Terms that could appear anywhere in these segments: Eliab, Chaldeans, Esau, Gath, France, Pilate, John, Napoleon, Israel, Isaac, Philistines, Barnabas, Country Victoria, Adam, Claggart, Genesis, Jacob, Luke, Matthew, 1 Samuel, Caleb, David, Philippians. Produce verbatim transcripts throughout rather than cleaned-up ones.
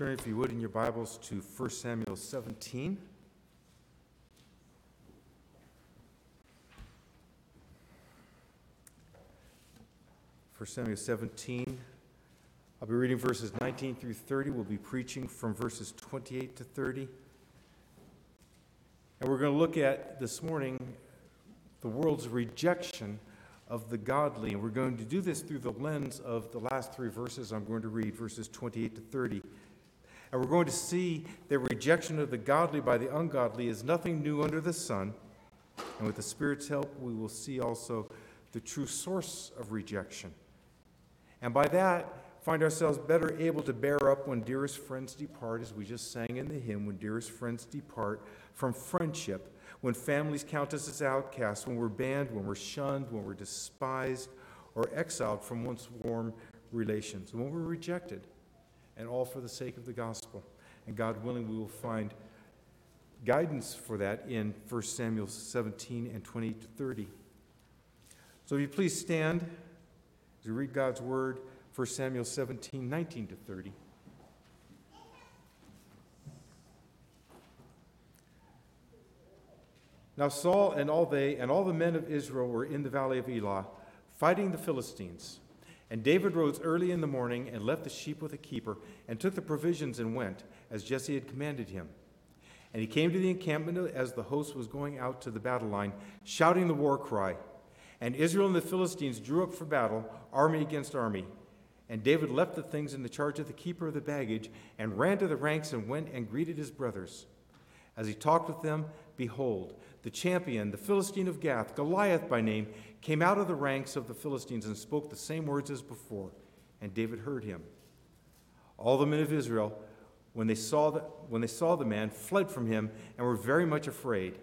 Turn, if you would, in your Bibles to First Samuel seventeen. First Samuel seventeen. I'll be reading verses nineteen through thirty. We'll be preaching from verses twenty-eight to thirty. And we're going to look at this morning the world's rejection of the godly. And we're going to do this through the lens of the last three verses I'm going to read, verses twenty-eight to thirty. And we're going to see their rejection of the godly by the ungodly is nothing new under the sun. And with the Spirit's help, we will see also the true source of rejection. And by that, find ourselves better able to bear up when dearest friends depart, as we just sang in the hymn, when dearest friends depart from friendship, when families count us as outcasts, when we're banned, when we're shunned, when we're despised or exiled from once warm relations, when we're rejected. And all for the sake of the gospel. And God willing, we will find guidance for that in First Samuel seventeen and twenty-eight to thirty. So if you please stand as we read God's word, First Samuel seventeen, nineteen to thirty. Now Saul and all they and all the men of Israel were in the valley of Elah, fighting the Philistines. And David rose early in the morning and left the sheep with a keeper and took the provisions and went, as Jesse had commanded him. And he came to the encampment as the host was going out to the battle line, shouting the war cry. And Israel and the Philistines drew up for battle, army against army. And David left the things in the charge of the keeper of the baggage and ran to the ranks and went and greeted his brothers. As he talked with them, behold, the champion, the Philistine of Gath, Goliath by name, came out of the ranks of the Philistines and spoke the same words as before, and David heard him. All the men of Israel, when they saw the, when they saw the man, fled from him and were very much afraid.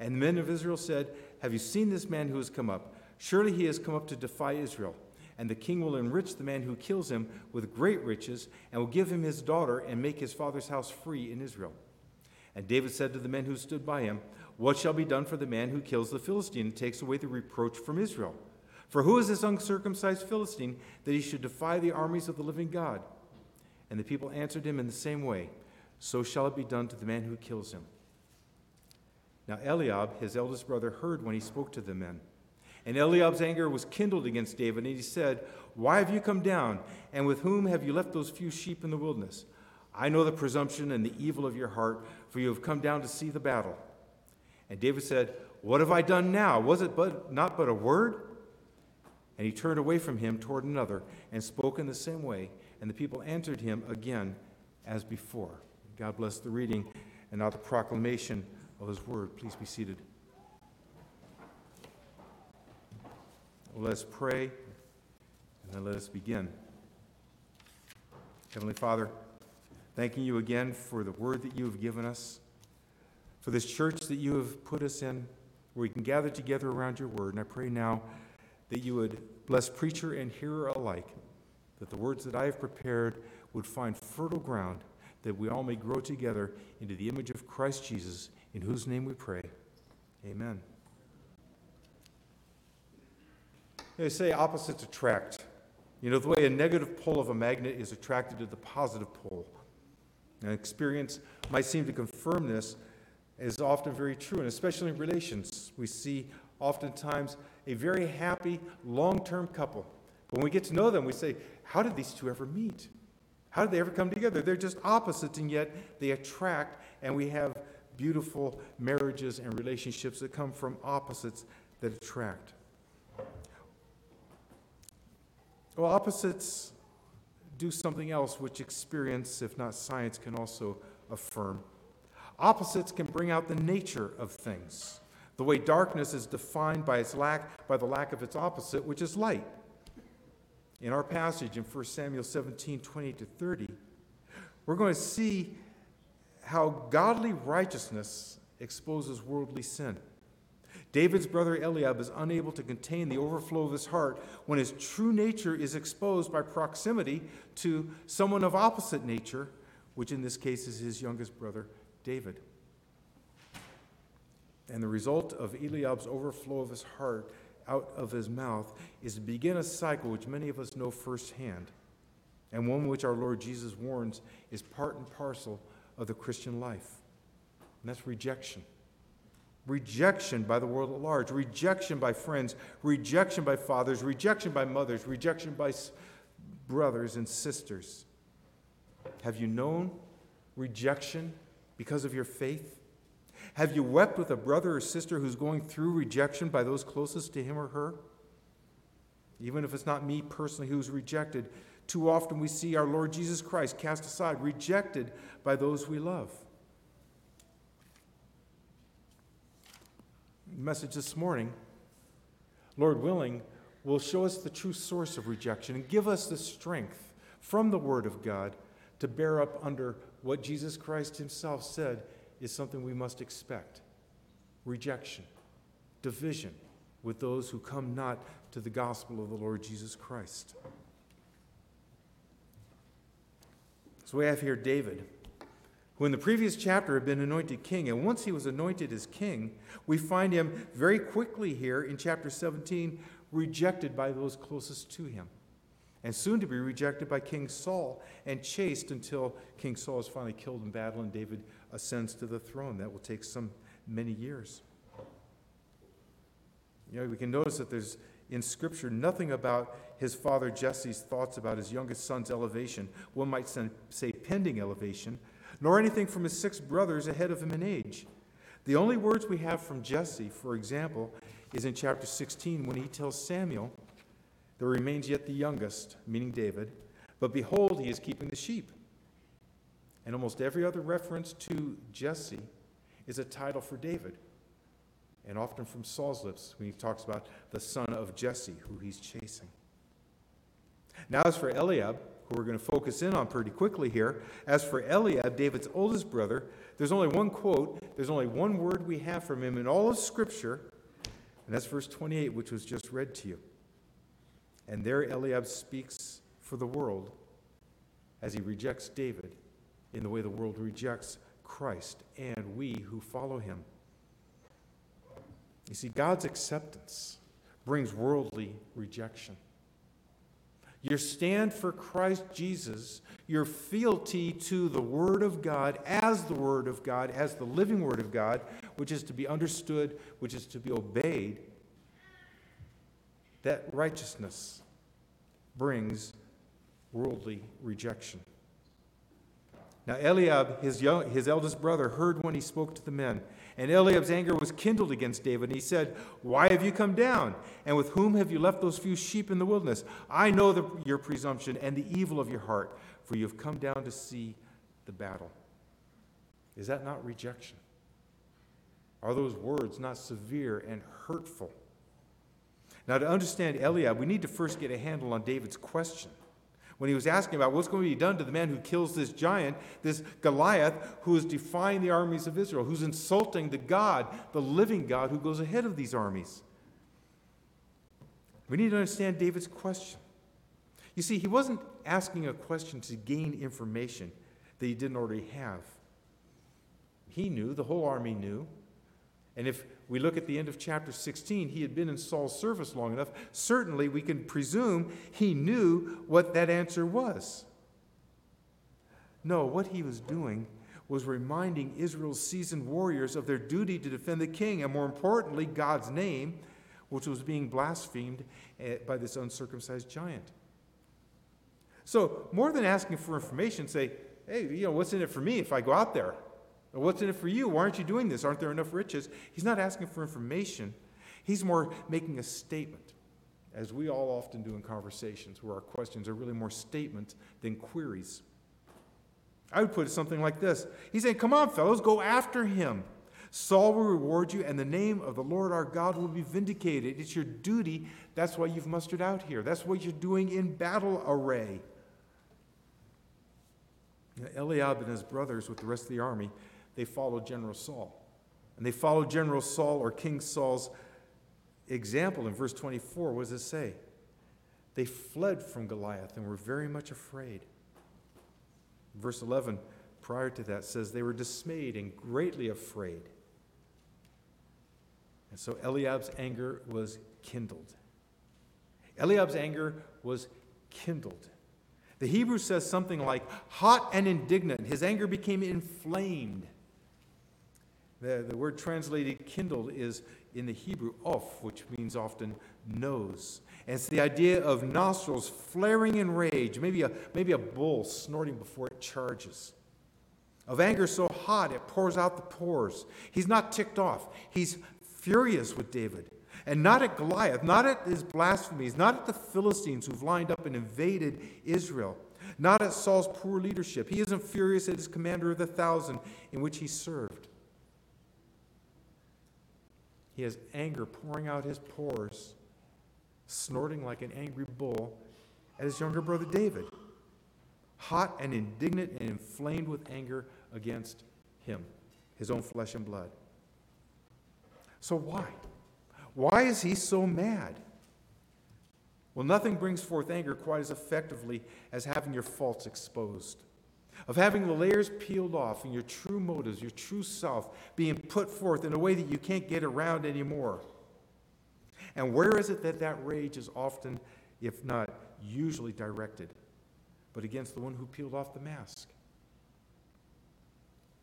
And the men of Israel said, "Have you seen this man who has come up? Surely he has come up to defy Israel. And the king will enrich the man who kills him with great riches and will give him his daughter and make his father's house free in Israel." And David said to the men who stood by him, "What shall be done for the man who kills the Philistine and takes away the reproach from Israel? For who is this uncircumcised Philistine that he should defy the armies of the living God?" And the people answered him in the same way, "So shall it be done to the man who kills him." Now Eliab, his eldest brother, heard when he spoke to the men. And Eliab's anger was kindled against David, and he said, "Why have you come down? And with whom have you left those few sheep in the wilderness? I know the presumption and the evil of your heart, for you have come down to see the battle." And David said, "What have I done now? Was it but not but a word?" And he turned away from him toward another and spoke in the same way. And the people answered him again as before. God bless the reading and not the proclamation of his word. Please be seated. Let's pray, and then let us begin. Heavenly Father, thanking you again for the word that you have given us, for this church that you have put us in, where we can gather together around your word. And I pray now that you would bless preacher and hearer alike, that the words that I have prepared would find fertile ground, that we all may grow together into the image of Christ Jesus, in whose name we pray. Amen. They say opposites attract. You know, the way a negative pole of a magnet is attracted to the positive pole. And experience might seem to confirm this, is often very true, and especially in relations. We see oftentimes a very happy, long-term couple. But when we get to know them, we say, how did these two ever meet? How did they ever come together? They're just opposites, and yet they attract, and we have beautiful marriages and relationships that come from opposites that attract. Well, opposites do something else, which experience, if not science, can also affirm. Opposites can bring out the nature of things, the way darkness is defined by its lack, by the lack of its opposite, which is light. In our passage in First Samuel seventeen, twenty to thirty, we're going to see how godly righteousness exposes worldly sin. David's brother Eliab is unable to contain the overflow of his heart when his true nature is exposed by proximity to someone of opposite nature, which in this case is his youngest brother, David. And the result of Eliab's overflow of his heart out of his mouth is to begin a cycle which many of us know firsthand. and one which our Lord Jesus warns is part and parcel of the Christian life. And that's rejection. Rejection by the world at large, rejection by friends, rejection by fathers, rejection by mothers, rejection by brothers and sisters. Have you known rejection because of your faith? Have you wept with a brother or sister who's going through rejection by those closest to him or her? Even if it's not me personally who's rejected, too often we see our Lord Jesus Christ cast aside, rejected by those we love. Message this morning, Lord willing, will show us the true source of rejection and give us the strength from the Word of God to bear up under what Jesus Christ himself said is something we must expect. Rejection, division with those who come not to the gospel of the Lord Jesus Christ. So we have here David, who in the previous chapter had been anointed king. And once he was anointed as king, we find him very quickly here in chapter seventeen, rejected by those closest to him, and soon to be rejected by King Saul and chased until King Saul is finally killed in battle and David ascends to the throne. That will take some many years. You know, we can notice that there's in Scripture nothing about his father Jesse's thoughts about his youngest son's elevation, one might say pending elevation, nor anything from his six brothers ahead of him in age. The only words we have from Jesse, for example, is in chapter sixteen when he tells Samuel, "There remains yet the youngest," meaning David, "but behold, he is keeping the sheep." And almost every other reference to Jesse is a title for David, and often from Saul's lips when he talks about the son of Jesse, who he's chasing. Now as for Eliab, who we're going to focus in on pretty quickly here. As for Eliab, David's oldest brother, there's only one quote, there's only one word we have from him in all of Scripture, and that's verse twenty-eight, which was just read to you. And there Eliab speaks for the world as he rejects David in the way the world rejects Christ and we who follow him. You see, God's acceptance brings worldly rejection. Your stand for Christ Jesus, your fealty to the Word of God as the Word of God, as the living Word of God, which is to be understood, which is to be obeyed, that righteousness brings worldly rejection. Now Eliab, his, young, his eldest brother, heard when he spoke to the men. And Eliab's anger was kindled against David. And he said, "Why have you come down? And with whom have you left those few sheep in the wilderness? I know the, your presumption and the evil of your heart, for you have come down to see the battle." Is that not rejection? Are those words not severe and hurtful? Now, to understand Eliab, we need to first get a handle on David's question. When he was asking about what's going to be done to the man who kills this giant, this Goliath, who is defying the armies of Israel, who's insulting the God, the living God, who goes ahead of these armies. We need to understand David's question. You see, he wasn't asking a question to gain information that he didn't already have. He knew, the whole army knew. And if we look at the end of chapter sixteen, he had been in Saul's service long enough. Certainly, we can presume he knew what that answer was. No, what he was doing was reminding Israel's seasoned warriors of their duty to defend the king, and more importantly, God's name, which was being blasphemed by this uncircumcised giant. So, more than asking for information, say, "Hey, you know, what's in it for me if I go out there? What's in it for you? Why aren't you doing this? Aren't there enough riches?" He's not asking for information. He's more making a statement, as we all often do in conversations where our questions are really more statements than queries. I would put it something like this. He's saying, "Come on, fellows, go after him. Saul will reward you, and the name of the Lord our God will be vindicated. It's your duty. That's why you've mustered out here. That's what you're doing in battle array." Now, Eliab and his brothers with the rest of the army, they followed General Saul. And they followed General Saul, or King Saul's example in verse twenty-four. What does it say? They fled from Goliath and were very much afraid. Verse eleven, prior to that, says they were dismayed and greatly afraid. And so Eliab's anger was kindled. Eliab's anger was kindled. The Hebrew says something like, hot and indignant. His anger became inflamed. The, the word translated kindled is in the Hebrew, of, which means often nose. And it's the idea of nostrils flaring in rage, maybe a, maybe a bull snorting before it charges. Of anger so hot it pours out the pores. He's not ticked off. He's furious with David. And not at Goliath, not at his blasphemies, not at the Philistines who've lined up and invaded Israel, not at Saul's poor leadership. He isn't furious at his commander of the thousand in which he served. He has anger pouring out his pores, snorting like an angry bull at his younger brother David, hot and indignant and inflamed with anger against him, his own flesh and blood. So why? Why is he so mad? Well, nothing brings forth anger quite as effectively as having your faults exposed, of having the layers peeled off and your true motives, your true self, being put forth in a way that you can't get around anymore. And where is it that that rage is often, if not usually, directed? But against the one who peeled off the mask.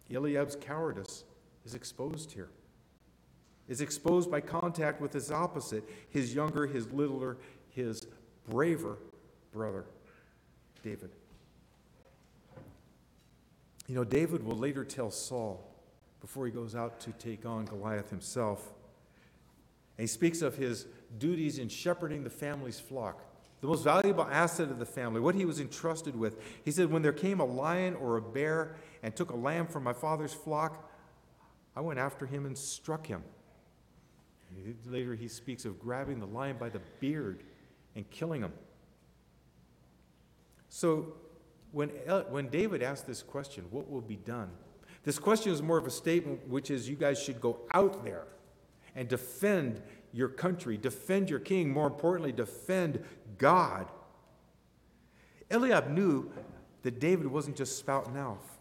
Eliab's cowardice is exposed here. Is exposed by contact with his opposite, his younger, his littler, his braver brother, David. You know, David will later tell Saul, before he goes out to take on Goliath himself, and he speaks of his duties in shepherding the family's flock, the most valuable asset of the family, what he was entrusted with. He said, when there came a lion or a bear and took a lamb from my father's flock, I went after him and struck him. Later he speaks of grabbing the lion by the beard and killing him. So when, when David asked this question, what will be done? This question is more of a statement which is you guys should go out there and defend your country, defend your king, more importantly, defend God. Eliab knew that David wasn't just spouting off.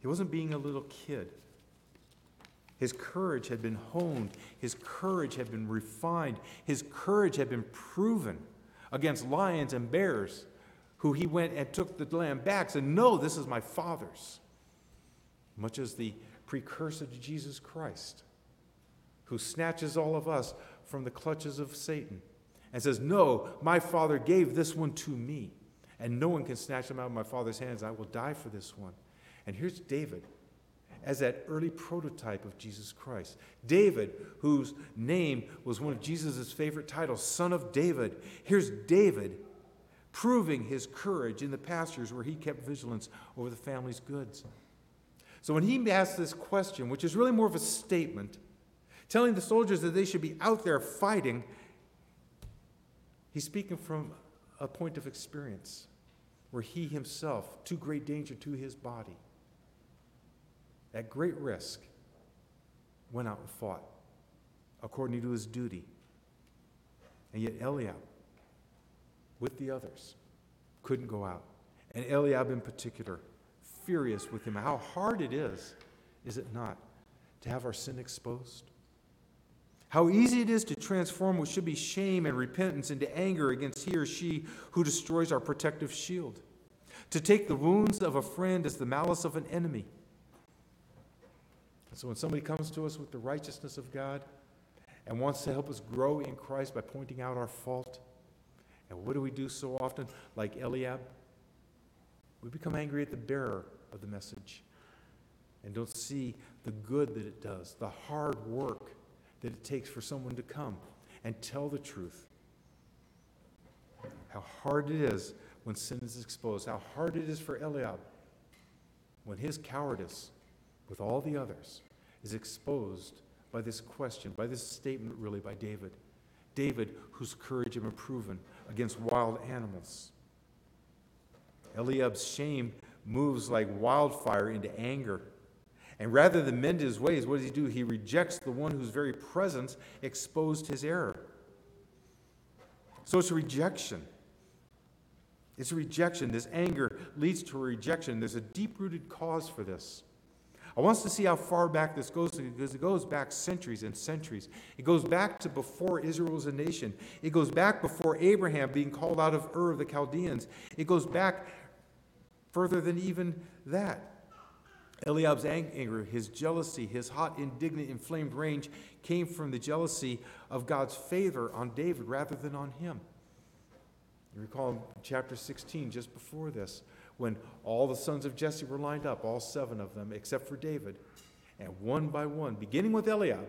He wasn't being a little kid. His courage had been honed. His courage had been refined. His courage had been proven against lions and bears, who he went and took the lamb back and said, no, this is my father's. Much as the precursor to Jesus Christ, who snatches all of us from the clutches of Satan and says, no, my father gave this one to me, and no one can snatch him out of my father's hands. I will die for this one. And here's David, as that early prototype of Jesus Christ. David, whose name was one of Jesus' favorite titles, Son of David. Here's David proving his courage in the pastures where he kept vigilance over the family's goods. So when he asks this question, which is really more of a statement, telling the soldiers that they should be out there fighting, he's speaking from a point of experience where he himself took great danger to his body, at great risk, went out and fought according to his duty. And yet Eliab, with the others, couldn't go out. And Eliab in particular, furious with him. How hard it is, is it not, to have our sin exposed? How easy it is to transform what should be shame and repentance into anger against he or she who destroys our protective shield. To take the wounds of a friend as the malice of an enemy. And so when somebody comes to us with the righteousness of God and wants to help us grow in Christ by pointing out our fault, and what do we do so often? Like Eliab, we become angry at the bearer of the message and don't see the good that it does, the hard work that it takes for someone to come and tell the truth. How hard it is when sin is exposed. How hard it is for Eliab when his cowardice with all the others is exposed by this question, by this statement really by David. David, whose courage had been proven against wild animals. Eliab's shame moves like wildfire into anger. And rather than mend his ways, what does he do? He rejects the one whose very presence exposed his error. So it's a rejection. It's a rejection. This anger leads to a rejection. There's a deep-rooted cause for this. I want us to see how far back this goes, because it goes back centuries and centuries. It goes back to before Israel was a nation. It goes back before Abraham being called out of Ur of the Chaldeans. It goes back further than even that. Eliab's anger, his jealousy, his hot, indignant, inflamed rage came from the jealousy of God's favor on David rather than on him. You recall chapter sixteen, just before this, when all the sons of Jesse were lined up, all seven of them, except for David, and one by one, beginning with Eliab,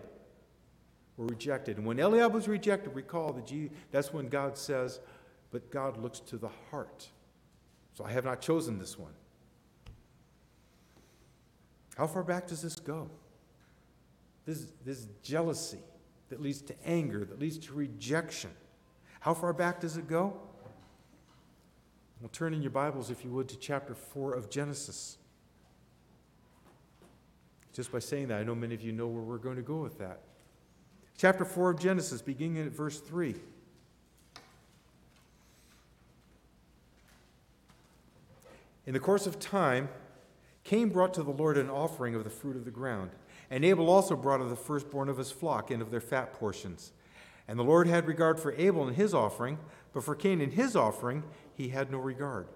were rejected. And when Eliab was rejected, recall that G- that's when God says, but God looks to the heart. So I have not chosen this one. How far back does this go? This, this jealousy that leads to anger, that leads to rejection. How far back does it go? Well, turn in your Bibles, if you would, to chapter four of Genesis. Just by saying that, I know many of you know where we're going to go with that. Chapter four of Genesis, beginning at verse three. In the course of time, Cain brought to the Lord an offering of the fruit of the ground, and Abel also brought of the firstborn of his flock and of their fat portions. And the Lord had regard for Abel and his offering, but for Cain and his offering he had no regard.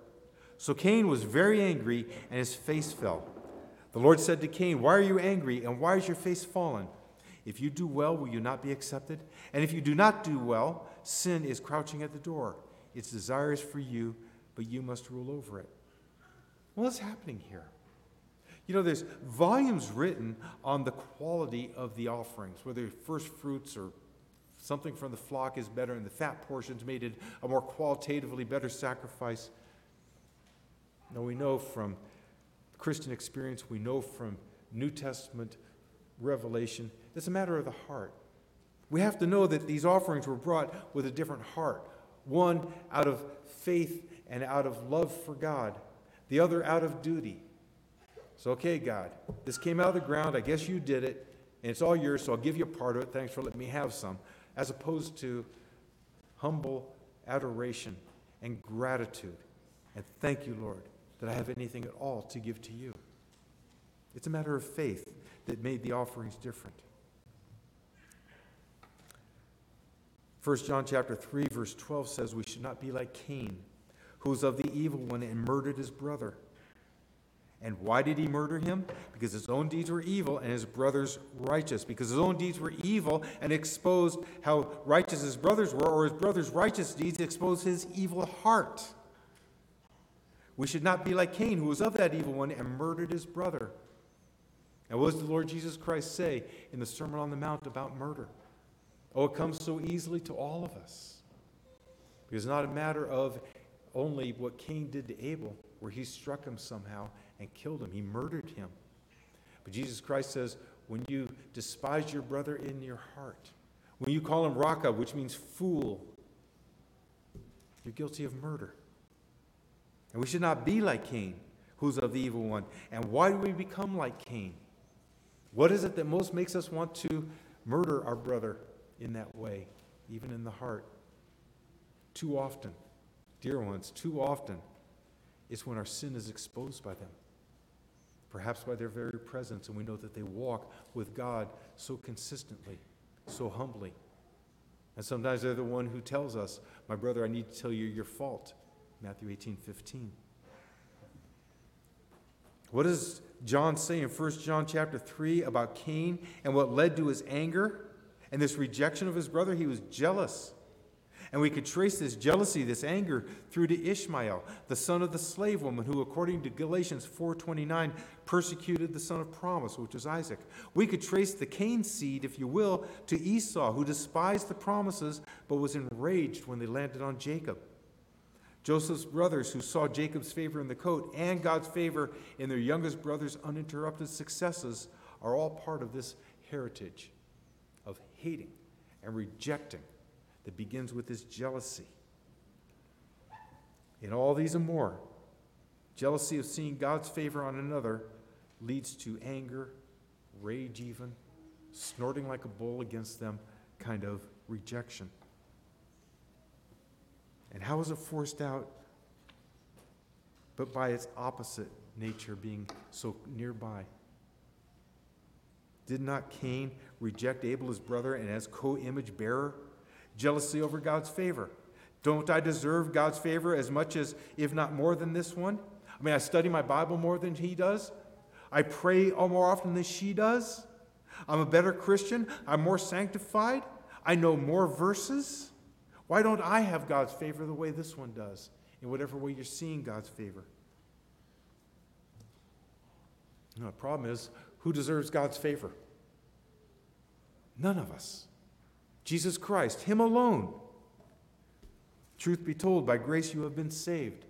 So Cain was very angry, and his face fell. The Lord said to Cain, "Why are you angry, and why is your face fallen? If you do well, will you not be accepted? And if you do not do well, sin is crouching at the door. Its desire is for you, but you must rule over it." What is happening here? You know, there's volumes written on the quality of the offerings, whether first fruits or something from the flock is better, and the fat portions made it a more qualitatively better sacrifice. Now, we know from Christian experience, we know from New Testament revelation, it's a matter of the heart. We have to know that these offerings were brought with a different heart, one out of faith and out of love for God, the other out of duty. So, okay, God, this came out of the ground. I guess you did it, and it's all yours, so I'll give you a part of it. Thanks for letting me have some. As opposed to humble adoration and gratitude. And thank you, Lord, that I have anything at all to give to you. It's a matter of faith that made the offerings different. First John chapter three, verse twelve says, "We should not be like Cain, who was of the evil one and murdered his brother." And why did he murder him? Because his own deeds were evil and his brother's righteous. Because his own deeds were evil and exposed how righteous his brothers were, or his brother's righteous deeds exposed his evil heart. We should not be like Cain, who was of that evil one and murdered his brother. And what does the Lord Jesus Christ say in the Sermon on the Mount about murder? Oh, it comes so easily to all of us. Because it's not a matter of only what Cain did to Abel, where he struck him somehow and killed him. He murdered him. But Jesus Christ says, when you despise your brother in your heart, when you call him Raka, which means fool, you're guilty of murder. And we should not be like Cain, who's of the evil one. And why do we become like Cain? What is it that most makes us want to murder our brother in that way, even in the heart? Too often, dear ones, too often, it's when our sin is exposed by them, perhaps by their very presence, and we know that they walk with God so consistently, so humbly. And sometimes they're the one who tells us, "My brother, I need to tell you your fault," Matthew eighteen fifteen. What does John say in First John chapter three about Cain and what led to his anger and this rejection of his brother? He was jealous. And we could trace this jealousy, this anger, through to Ishmael, the son of the slave woman, who, according to Galatians four twenty-nine, persecuted the son of promise, which was Isaac. We could trace the Cain seed, if you will, to Esau, who despised the promises but was enraged when they landed on Jacob. Joseph's brothers, who saw Jacob's favor in the coat and God's favor in their youngest brother's uninterrupted successes, are all part of this heritage of hating and rejecting that begins with this jealousy. In all these and more, jealousy of seeing God's favor on another leads to anger, rage even, snorting like a bull against them, kind of rejection. And how is it forced out? But by its opposite nature being so nearby. Did not Cain reject Abel, his brother, and as co-image bearer? Jealousy over God's favor. Don't I deserve God's favor as much as, if not more than this one? I mean, I study my Bible more than he does. I pray all more often than she does. I'm a better Christian. I'm more sanctified. I know more verses. Why don't I have God's favor the way this one does? In whatever way you're seeing God's favor. No, the problem is, who deserves God's favor? None of us. Jesus Christ, him alone. Truth be told, by grace you have been saved.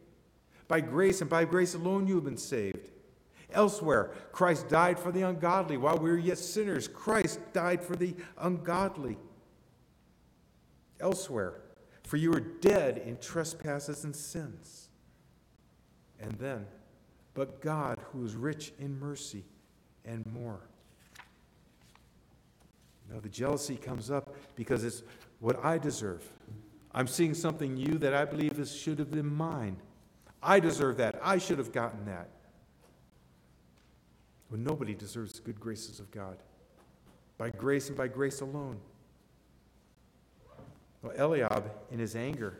By grace and by grace alone you have been saved. Elsewhere, Christ died for the ungodly. While we were yet sinners, Christ died for the ungodly. Elsewhere, for you were dead in trespasses and sins. And then, but God, who is rich in mercy and more. Now, the jealousy comes up because it's what I deserve. I'm seeing something in you that I believe is, should have been mine. I deserve that. I should have gotten that. Well, nobody deserves the good graces of God. By grace and by grace alone. Well, Eliab, in his anger,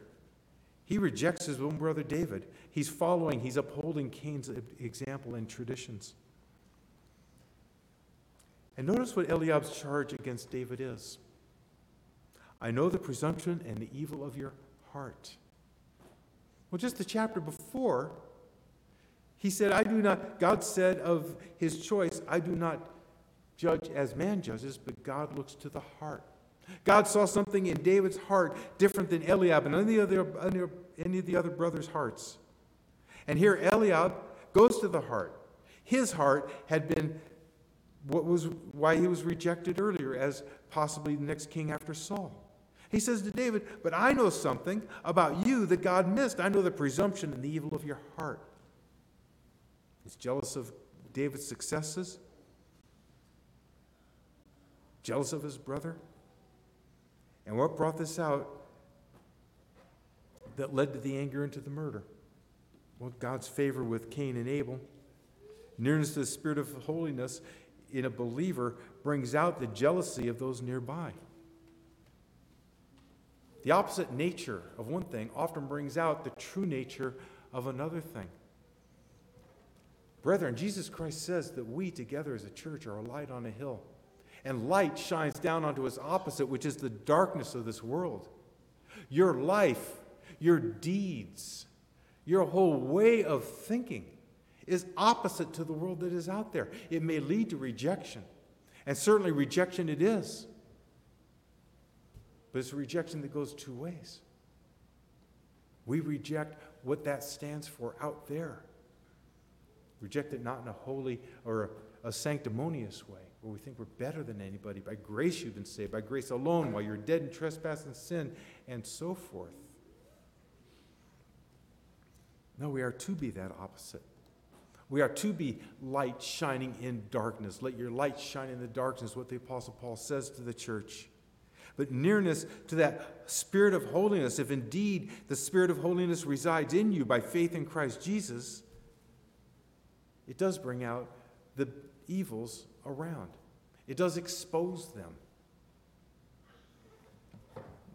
he rejects his own brother David. He's following, he's upholding Cain's example and traditions. And notice what Eliab's charge against David is. I know the presumption and the evil of your heart. Well, just the chapter before, he said, I do not, God said of his choice, I do not judge as man judges, but God looks to the heart. God saw something in David's heart different than Eliab and any of the other, any of the other brothers' hearts. And here Eliab goes to the heart. His heart had been what was why he was rejected earlier as possibly the next king after Saul. He says to David, but I know something about you that God missed. I know the presumption and the evil of your heart. He's jealous of David's successes. Jealous of his brother. And what brought this out that led to the anger and to the murder? Well, God's favor with Cain and Abel. Nearness to the spirit of holiness in a believer brings out the jealousy of those nearby. The opposite nature of one thing often brings out the true nature of another thing. Brethren, Jesus Christ says that we together as a church are a light on a hill, and light shines down onto its opposite, which is the darkness of this world. Your life, your deeds, your whole way of thinking is opposite to the world that is out there. It may lead to rejection, and certainly rejection it is. But it's a rejection that goes two ways. We reject what that stands for out there. Reject it not in a holy or a, a sanctimonious way, where we think we're better than anybody. By grace you've been saved, by grace alone, while you're dead in trespass and sin, and so forth. No, we are to be that opposite. We are to be light shining in darkness. Let your light shine in the darkness, what the Apostle Paul says to the church. But nearness to that spirit of holiness, if indeed the spirit of holiness resides in you by faith in Christ Jesus, it does bring out the evils around. It does expose them.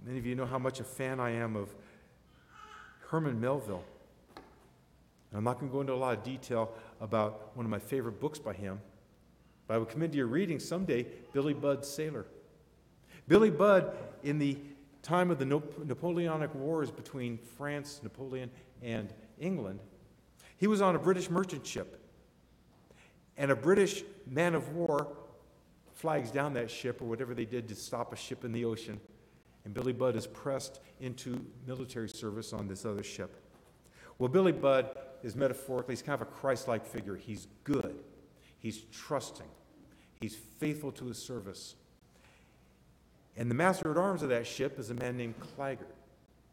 Many of you know how much a fan I am of Herman Melville. I'm not going to go into a lot of detail about one of my favorite books by him, but I would commend to your reading someday, Billy Budd, Sailor. Billy Budd, in the time of the Napoleonic Wars between France, Napoleon, and England, he was on a British merchant ship, and a British man of war flags down that ship, or whatever they did to stop a ship in the ocean, and Billy Budd is pressed into military service on this other ship. Well, Billy Budd is metaphorically, he's kind of a Christ-like figure. He's good. He's trusting. He's faithful to his service. And the master-at-arms of that ship is a man named Claggart.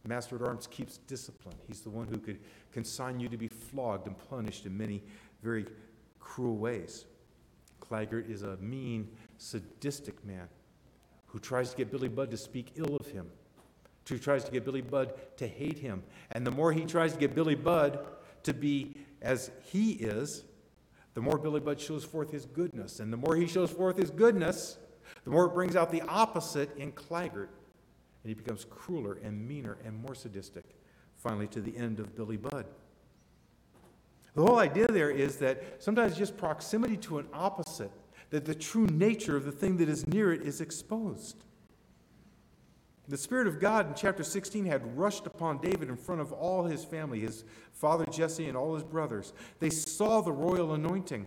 The master-at-arms keeps discipline. He's the one who could consign you to be flogged and punished in many very cruel ways. Claggart is a mean, sadistic man who tries to get Billy Budd to speak ill of him, who tries to get Billy Budd to hate him. And the more he tries to get Billy Budd to be as he is, the the more Billy Budd shows forth his goodness. And the more he shows forth his goodness, the more it brings out the opposite in Claggart. And he becomes crueler and meaner and more sadistic, finally to the end of Billy Budd. The whole idea there is that sometimes just proximity to an opposite, that the true nature of the thing that is near it is exposed. The Spirit of God in chapter sixteen had rushed upon David in front of all his family, his father Jesse and all his brothers. They saw the royal anointing.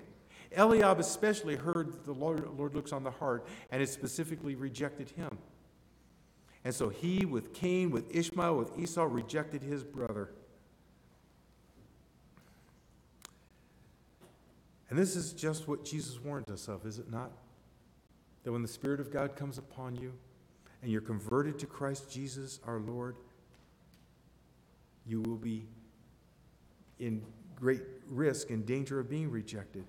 Eliab especially heard the Lord, Lord looks on the heart, and it specifically rejected him. And so he, with Cain, with Ishmael, with Esau, rejected his brother. And this is just what Jesus warned us of, is it not? That when the Spirit of God comes upon you and you're converted to Christ Jesus our Lord, you will be in great risk and danger of being rejected.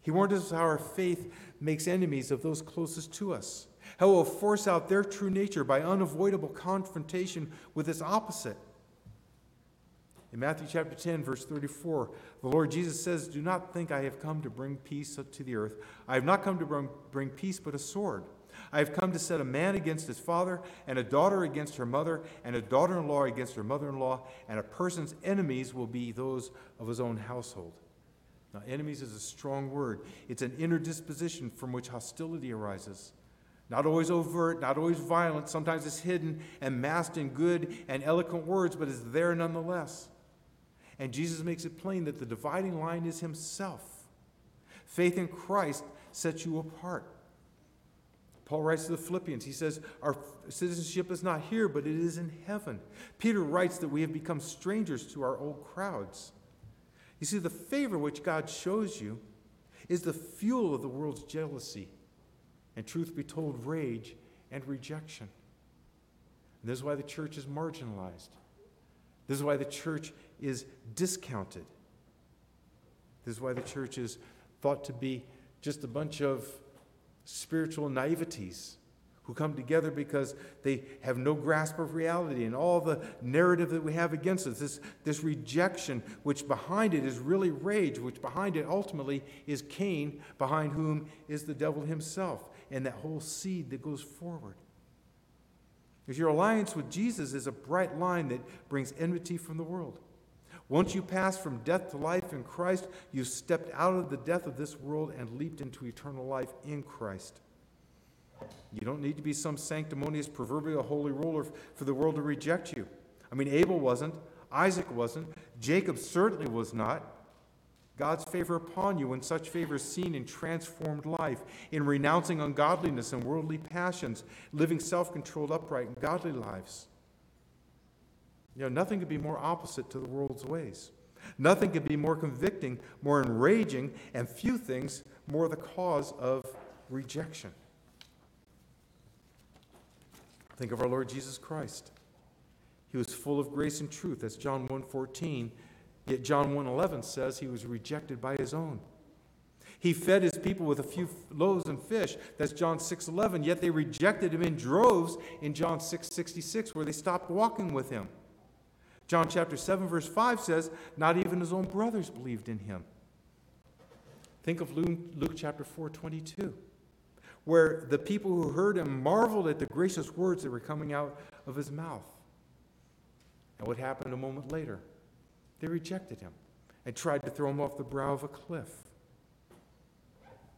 He warned us how our faith makes enemies of those closest to us, how it will force out their true nature by unavoidable confrontation with its opposite. In Matthew chapter ten, verse thirty-four, the Lord Jesus says, "Do not think I have come to bring peace to the earth. I have not come to bring peace, but a sword. I have come to set a man against his father, and a daughter against her mother, and a daughter-in-law against her mother-in-law, and a person's enemies will be those of his own household." Now, enemies is a strong word. It's an inner disposition from which hostility arises. Not always overt, not always violent. Sometimes it's hidden and masked in good and eloquent words, but it's there nonetheless. And Jesus makes it plain that the dividing line is himself. Faith in Christ sets you apart. Paul writes to the Philippians. He says, our citizenship is not here, but it is in heaven. Peter writes that we have become strangers to our old crowds. You see, the favor which God shows you is the fuel of the world's jealousy and, truth be told, rage and rejection. And this is why the church is marginalized. This is why the church is discounted. This is why the church is thought to be just a bunch of spiritual naiveties who come together because they have no grasp of reality and all the narrative that we have against us, this, this rejection, which behind it is really rage, which behind it ultimately is Cain, behind whom is the devil himself, and that whole seed that goes forward. Because your alliance with Jesus is a bright line that brings enmity from the world. Once you pass from death to life in Christ, you stepped out of the death of this world and leaped into eternal life in Christ. You don't need to be some sanctimonious, proverbial holy roller for the world to reject you. I mean, Abel wasn't. Isaac wasn't. Jacob certainly was not. God's favor upon you, when such favor is seen in transformed life, in renouncing ungodliness and worldly passions, living self-controlled, upright, and godly lives. You know, nothing could be more opposite to the world's ways. Nothing could be more convicting, more enraging, and few things more the cause of rejection. Think of our Lord Jesus Christ. He was full of grace and truth. That's John one fourteen. Yet John one eleven says he was rejected by his own. He fed his people with a few loaves and fish. That's John six eleven. Yet they rejected him in droves in John six sixty-six, where they stopped walking with him. John chapter seven, verse five says, not even his own brothers believed in him. Think of Luke, Luke chapter four twenty-two. Where the people who heard him marveled at the gracious words that were coming out of his mouth. And what happened a moment later? They rejected him and tried to throw him off the brow of a cliff.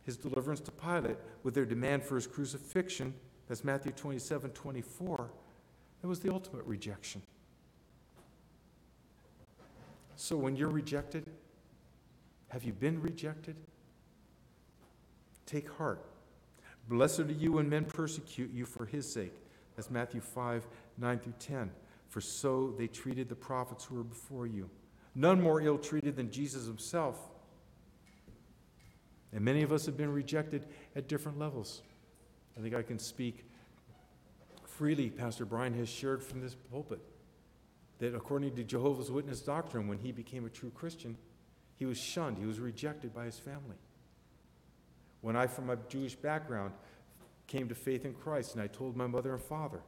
His deliverance to Pilate with their demand for his crucifixion, that's Matthew twenty-seven twenty-four, that was the ultimate rejection. So when you're rejected, have you been rejected? Take heart. Blessed are you when men persecute you for his sake. That's Matthew five, nine through ten. For so they treated the prophets who were before you. None more ill-treated than Jesus himself. And many of us have been rejected at different levels. I think I can speak freely. Pastor Brian has shared from this pulpit that according to Jehovah's Witness doctrine, when he became a true Christian, he was shunned. He was rejected by his family. When I, from my Jewish background, came to faith in Christ and I told my mother and father,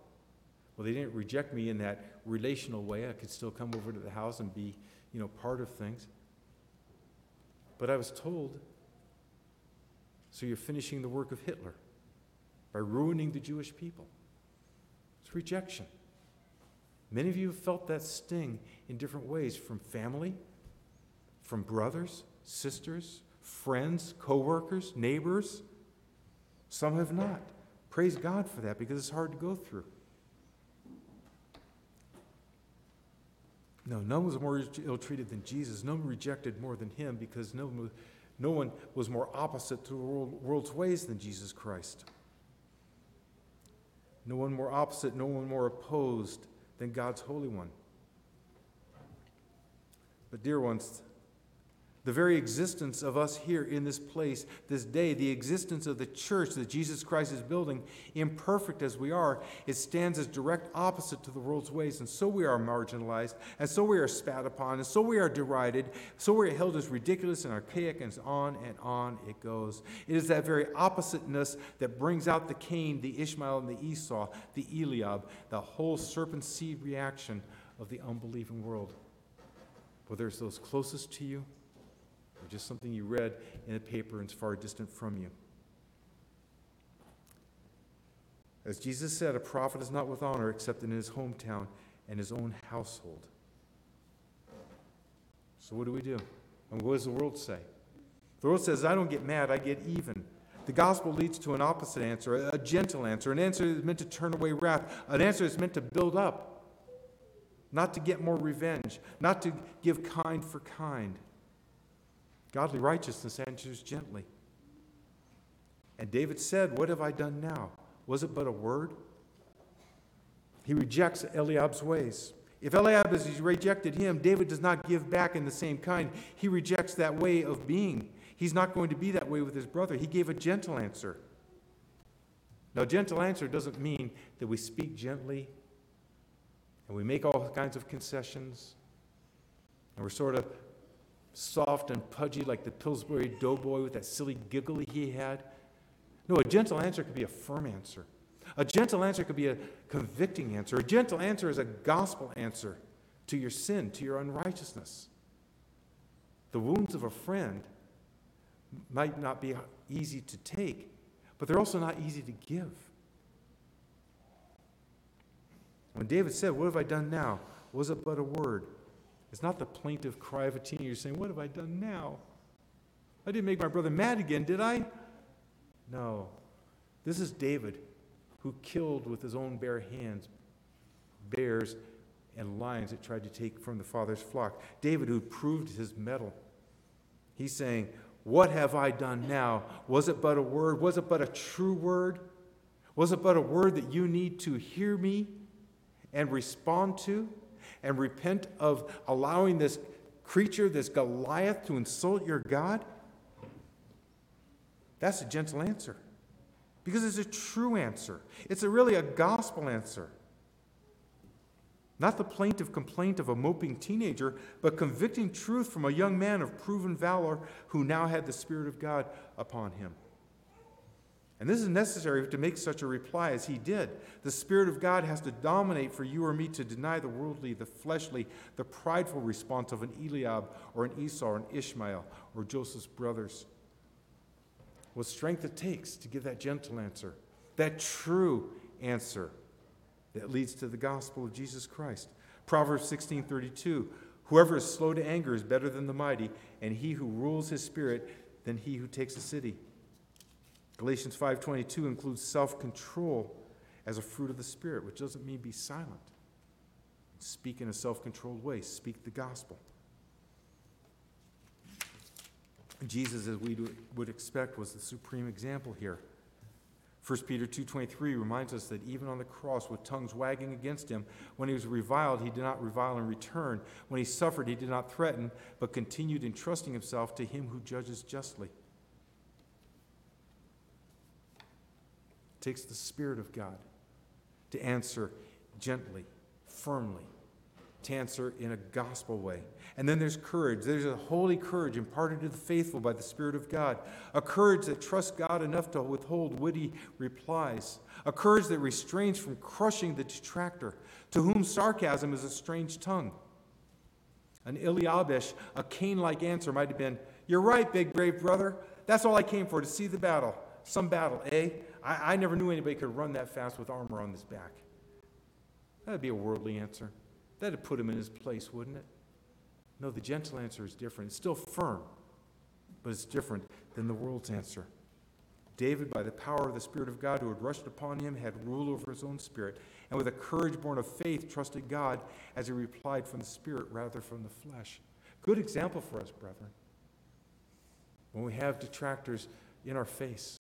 well, they didn't reject me in that relational way. I could still come over to the house and be, you know, part of things. But I was told, so you're finishing the work of Hitler by ruining the Jewish people. It's rejection. Many of you have felt that sting in different ways, from family, from brothers, sisters, friends, co-workers, neighbors. Some have not. Praise God for that, because it's hard to go through. No, none was more ill-treated than Jesus. None rejected more than him, because no, no one was more opposite to the world, world's ways than Jesus Christ. No one more opposite, no one more opposed than God's Holy One. But dear ones, the very existence of us here in this place, this day, the existence of the church that Jesus Christ is building, imperfect as we are, it stands as direct opposite to the world's ways. And so we are marginalized, and so we are spat upon, and so we are derided, so we are held as ridiculous and archaic, and on and on it goes. It is that very oppositeness that brings out the Cain, the Ishmael, and the Esau, the Eliab, the whole serpent seed reaction of the unbelieving world. Whether it's those closest to you, or just something you read in a paper and it's far distant from you. As Jesus said, a prophet is not with honor except in his hometown and his own household. So what do we do? And what does the world say? The world says, I don't get mad, I get even. The gospel leads to an opposite answer, a gentle answer, an answer that is meant to turn away wrath, an answer that's meant to build up, not to get more revenge, not to give kind for kind. Godly righteousness answers gently. And David said, what have I done now? Was it but a word? He rejects Eliab's ways. If Eliab has rejected him, David does not give back in the same kind. He rejects that way of being. He's not going to be that way with his brother. He gave a gentle answer. Now, gentle answer doesn't mean that we speak gently and we make all kinds of concessions and we're sort of soft and pudgy like the Pillsbury Doughboy with that silly giggle he had. No, a gentle answer could be a firm answer. A gentle answer could be a convicting answer. A gentle answer is a gospel answer to your sin, to your unrighteousness. The wounds of a friend might not be easy to take, but they're also not easy to give. When David said, what have I done now? Was it but a word? It's not the plaintive cry of a teenager saying, what have I done now? I didn't make my brother mad again, did I? No. This is David, who killed with his own bare hands bears and lions that tried to take from the father's flock. David, who proved his mettle. He's saying, what have I done now? Was it but a word? Was it but a true word? Was it but a word that you need to hear me and respond to? And repent of allowing this creature, this Goliath, to insult your God? That's a gentle answer. Because it's a true answer. It's a really a gospel answer. Not the plaintive complaint of a moping teenager, but convicting truth from a young man of proven valor who now had the Spirit of God upon him. And this is necessary to make such a reply as he did. The Spirit of God has to dominate for you or me to deny the worldly, the fleshly, the prideful response of an Eliab or an Esau or an Ishmael or Joseph's brothers. What strength it takes to give that gentle answer, that true answer that leads to the gospel of Jesus Christ. Proverbs sixteen thirty-two, whoever is slow to anger is better than the mighty, and he who rules his spirit than he who takes a city. Galatians five twenty-two includes self-control as a fruit of the Spirit, which doesn't mean be silent. Speak in a self-controlled way. Speak the gospel. Jesus, as we would expect, was the supreme example here. First Peter two twenty-three reminds us that even on the cross, with tongues wagging against him, when he was reviled, he did not revile in return. When he suffered, he did not threaten, but continued entrusting himself to him who judges justly. It takes the Spirit of God to answer gently, firmly, to answer in a gospel way. And then there's courage. There's a holy courage imparted to the faithful by the Spirit of God, a courage that trusts God enough to withhold witty replies, a courage that restrains from crushing the detractor, to whom sarcasm is a strange tongue. An Eliabish, a Cain-like answer might have been, You're right, big brave brother. That's all I came for, to see the battle. Some battle, eh? I, I never knew anybody could run that fast with armor on his back. That'd be a worldly answer. That'd put him in his place, wouldn't it? No, the gentle answer is different. It's still firm, but it's different than the world's answer. David, by the power of the Spirit of God who had rushed upon him, had rule over his own spirit, and with a courage born of faith, trusted God as he replied from the Spirit rather from the flesh. Good example for us, brethren. When we have detractors in our face,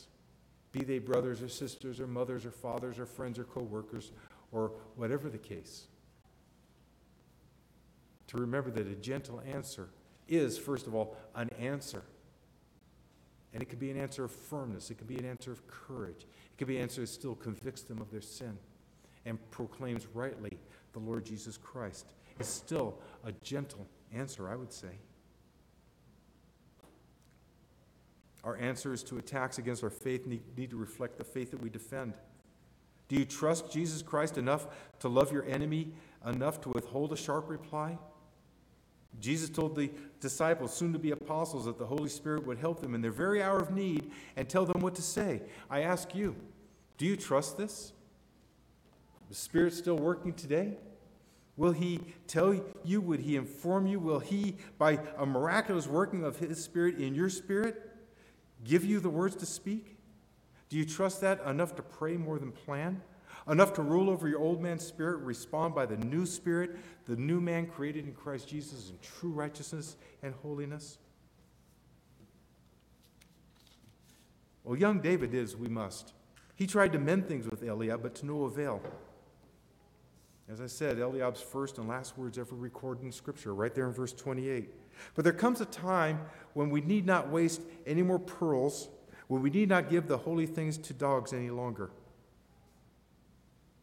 be they brothers or sisters or mothers or fathers or friends or co-workers or whatever the case, to remember that a gentle answer is, first of all, an answer. And it can be an answer of firmness. It can be an answer of courage. It can be an answer that still convicts them of their sin and proclaims rightly the Lord Jesus Christ. It's still a gentle answer, I would say. Our answers to attacks against our faith need, need to reflect the faith that we defend. Do you trust Jesus Christ enough to love your enemy enough to withhold a sharp reply? Jesus told the disciples, soon to be apostles, that the Holy Spirit would help them in their very hour of need and tell them what to say. I ask you, do you trust this? Is the Spirit still working today? Will he tell you? Would he inform you? Will he, by a miraculous working of his Spirit in your spirit, give you the words to speak? Do you trust that enough to pray more than plan? Enough to rule over your old man's spirit, respond by the new spirit, the new man created in Christ Jesus in true righteousness and holiness? Well, young David did as we must. He tried to mend things with Eliab, but to no avail. As I said, Eliab's first and last words ever recorded in Scripture, right there in verse twenty-eight. But there comes a time when we need not waste any more pearls, when we need not give the holy things to dogs any longer.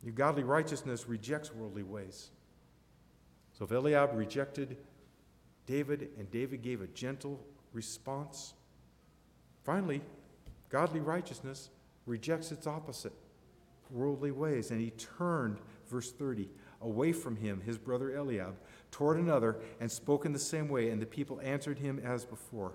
Your godly righteousness rejects worldly ways. So if Eliab rejected David and David gave a gentle response, finally, godly righteousness rejects its opposite, worldly ways. And he turned, verse thirty, away from him, his brother Eliab, toward another, and spoke in the same way, and the people answered him as before.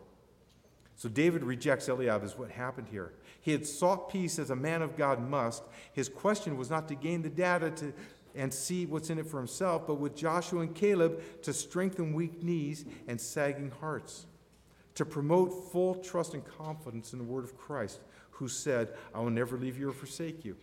So David rejects Eliab is what happened here. He had sought peace as a man of God must. His question was not to gain the data to, and see what's in it for himself, but with Joshua and Caleb to strengthen weak knees and sagging hearts, to promote full trust and confidence in the word of Christ, who said, I will never leave you or forsake you.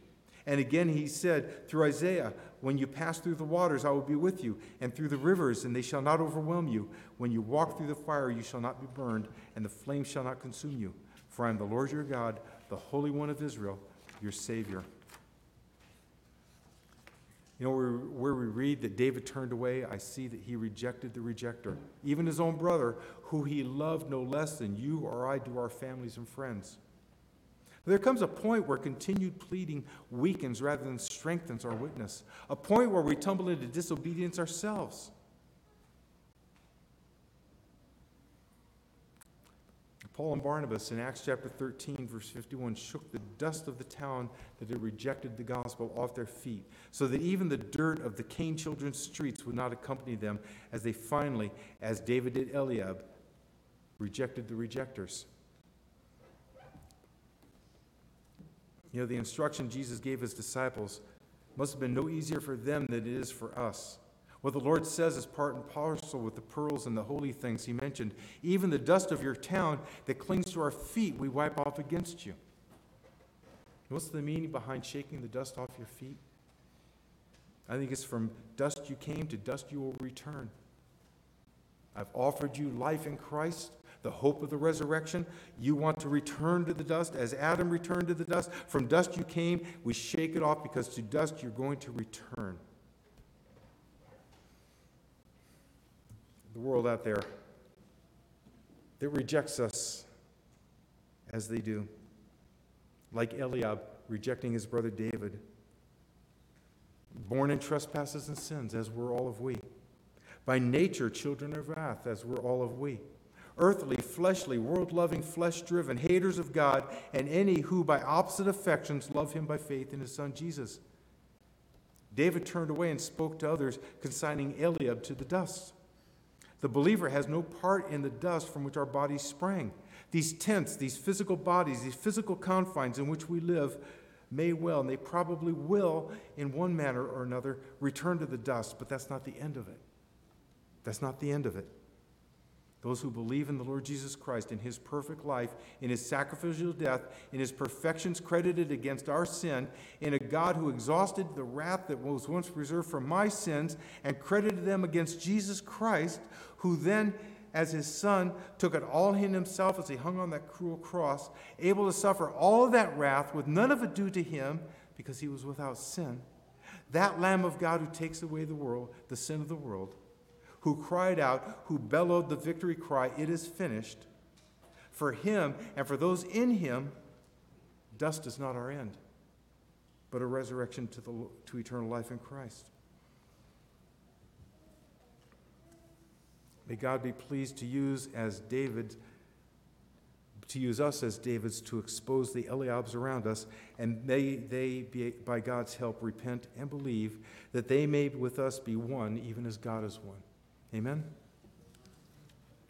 And again he said through Isaiah, when you pass through the waters, I will be with you, and through the rivers, and they shall not overwhelm you. When you walk through the fire, you shall not be burned, and the flame shall not consume you. For I am the Lord your God, the Holy One of Israel, your Savior. You know, where we read that David turned away, I see that he rejected the rejecter, even his own brother, who he loved no less than you or I do our families and friends. There comes a point where continued pleading weakens rather than strengthens our witness, a point where we tumble into disobedience ourselves. Paul and Barnabas in Acts chapter thirteen, verse fifty-one, shook the dust of the town that had rejected the gospel off their feet, so that even the dirt of the Cain children's streets would not accompany them as they finally, as David did Eliab, rejected the rejectors. You know, the instruction Jesus gave his disciples must have been no easier for them than it is for us. What the Lord says is part and parcel with the pearls and the holy things he mentioned. Even the dust of your town that clings to our feet, we wipe off against you. What's the meaning behind shaking the dust off your feet? I think it's from dust you came to dust you will return. I've offered you life in Christ, the hope of the resurrection. You want to return to the dust as Adam returned to the dust. From dust you came, we shake it off because to dust you're going to return. The world out there that rejects us as they do, like Eliab rejecting his brother David, born in trespasses and sins, as were all of we. By nature, children of wrath, as were all of we. Earthly, fleshly, world-loving, flesh-driven, haters of God, and any who by opposite affections love him by faith in his son Jesus. David turned away and spoke to others, consigning Eliab to the dust. The believer has no part in the dust from which our bodies sprang. These tents, these physical bodies, these physical confines in which we live may well, and they probably will in one manner or another, return to the dust, but that's not the end of it. That's not the end of it. Those who believe in the Lord Jesus Christ, in his perfect life, in his sacrificial death, in his perfections credited against our sin, in a God who exhausted the wrath that was once reserved for my sins and credited them against Jesus Christ, who then, as his son, took it all in himself as he hung on that cruel cross, able to suffer all of that wrath with none of it due to him because he was without sin. That Lamb of God who takes away the world, the sin of the world, who cried out, who bellowed the victory cry, "It is finished." For him and for those in him, dust is not our end, but a resurrection to, the, to eternal life in Christ. May God be pleased to use as David, to use us as Davids to expose the Eliabs around us, and may they, be, by God's help, repent and believe that they may with us be one, even as God is one. Amen.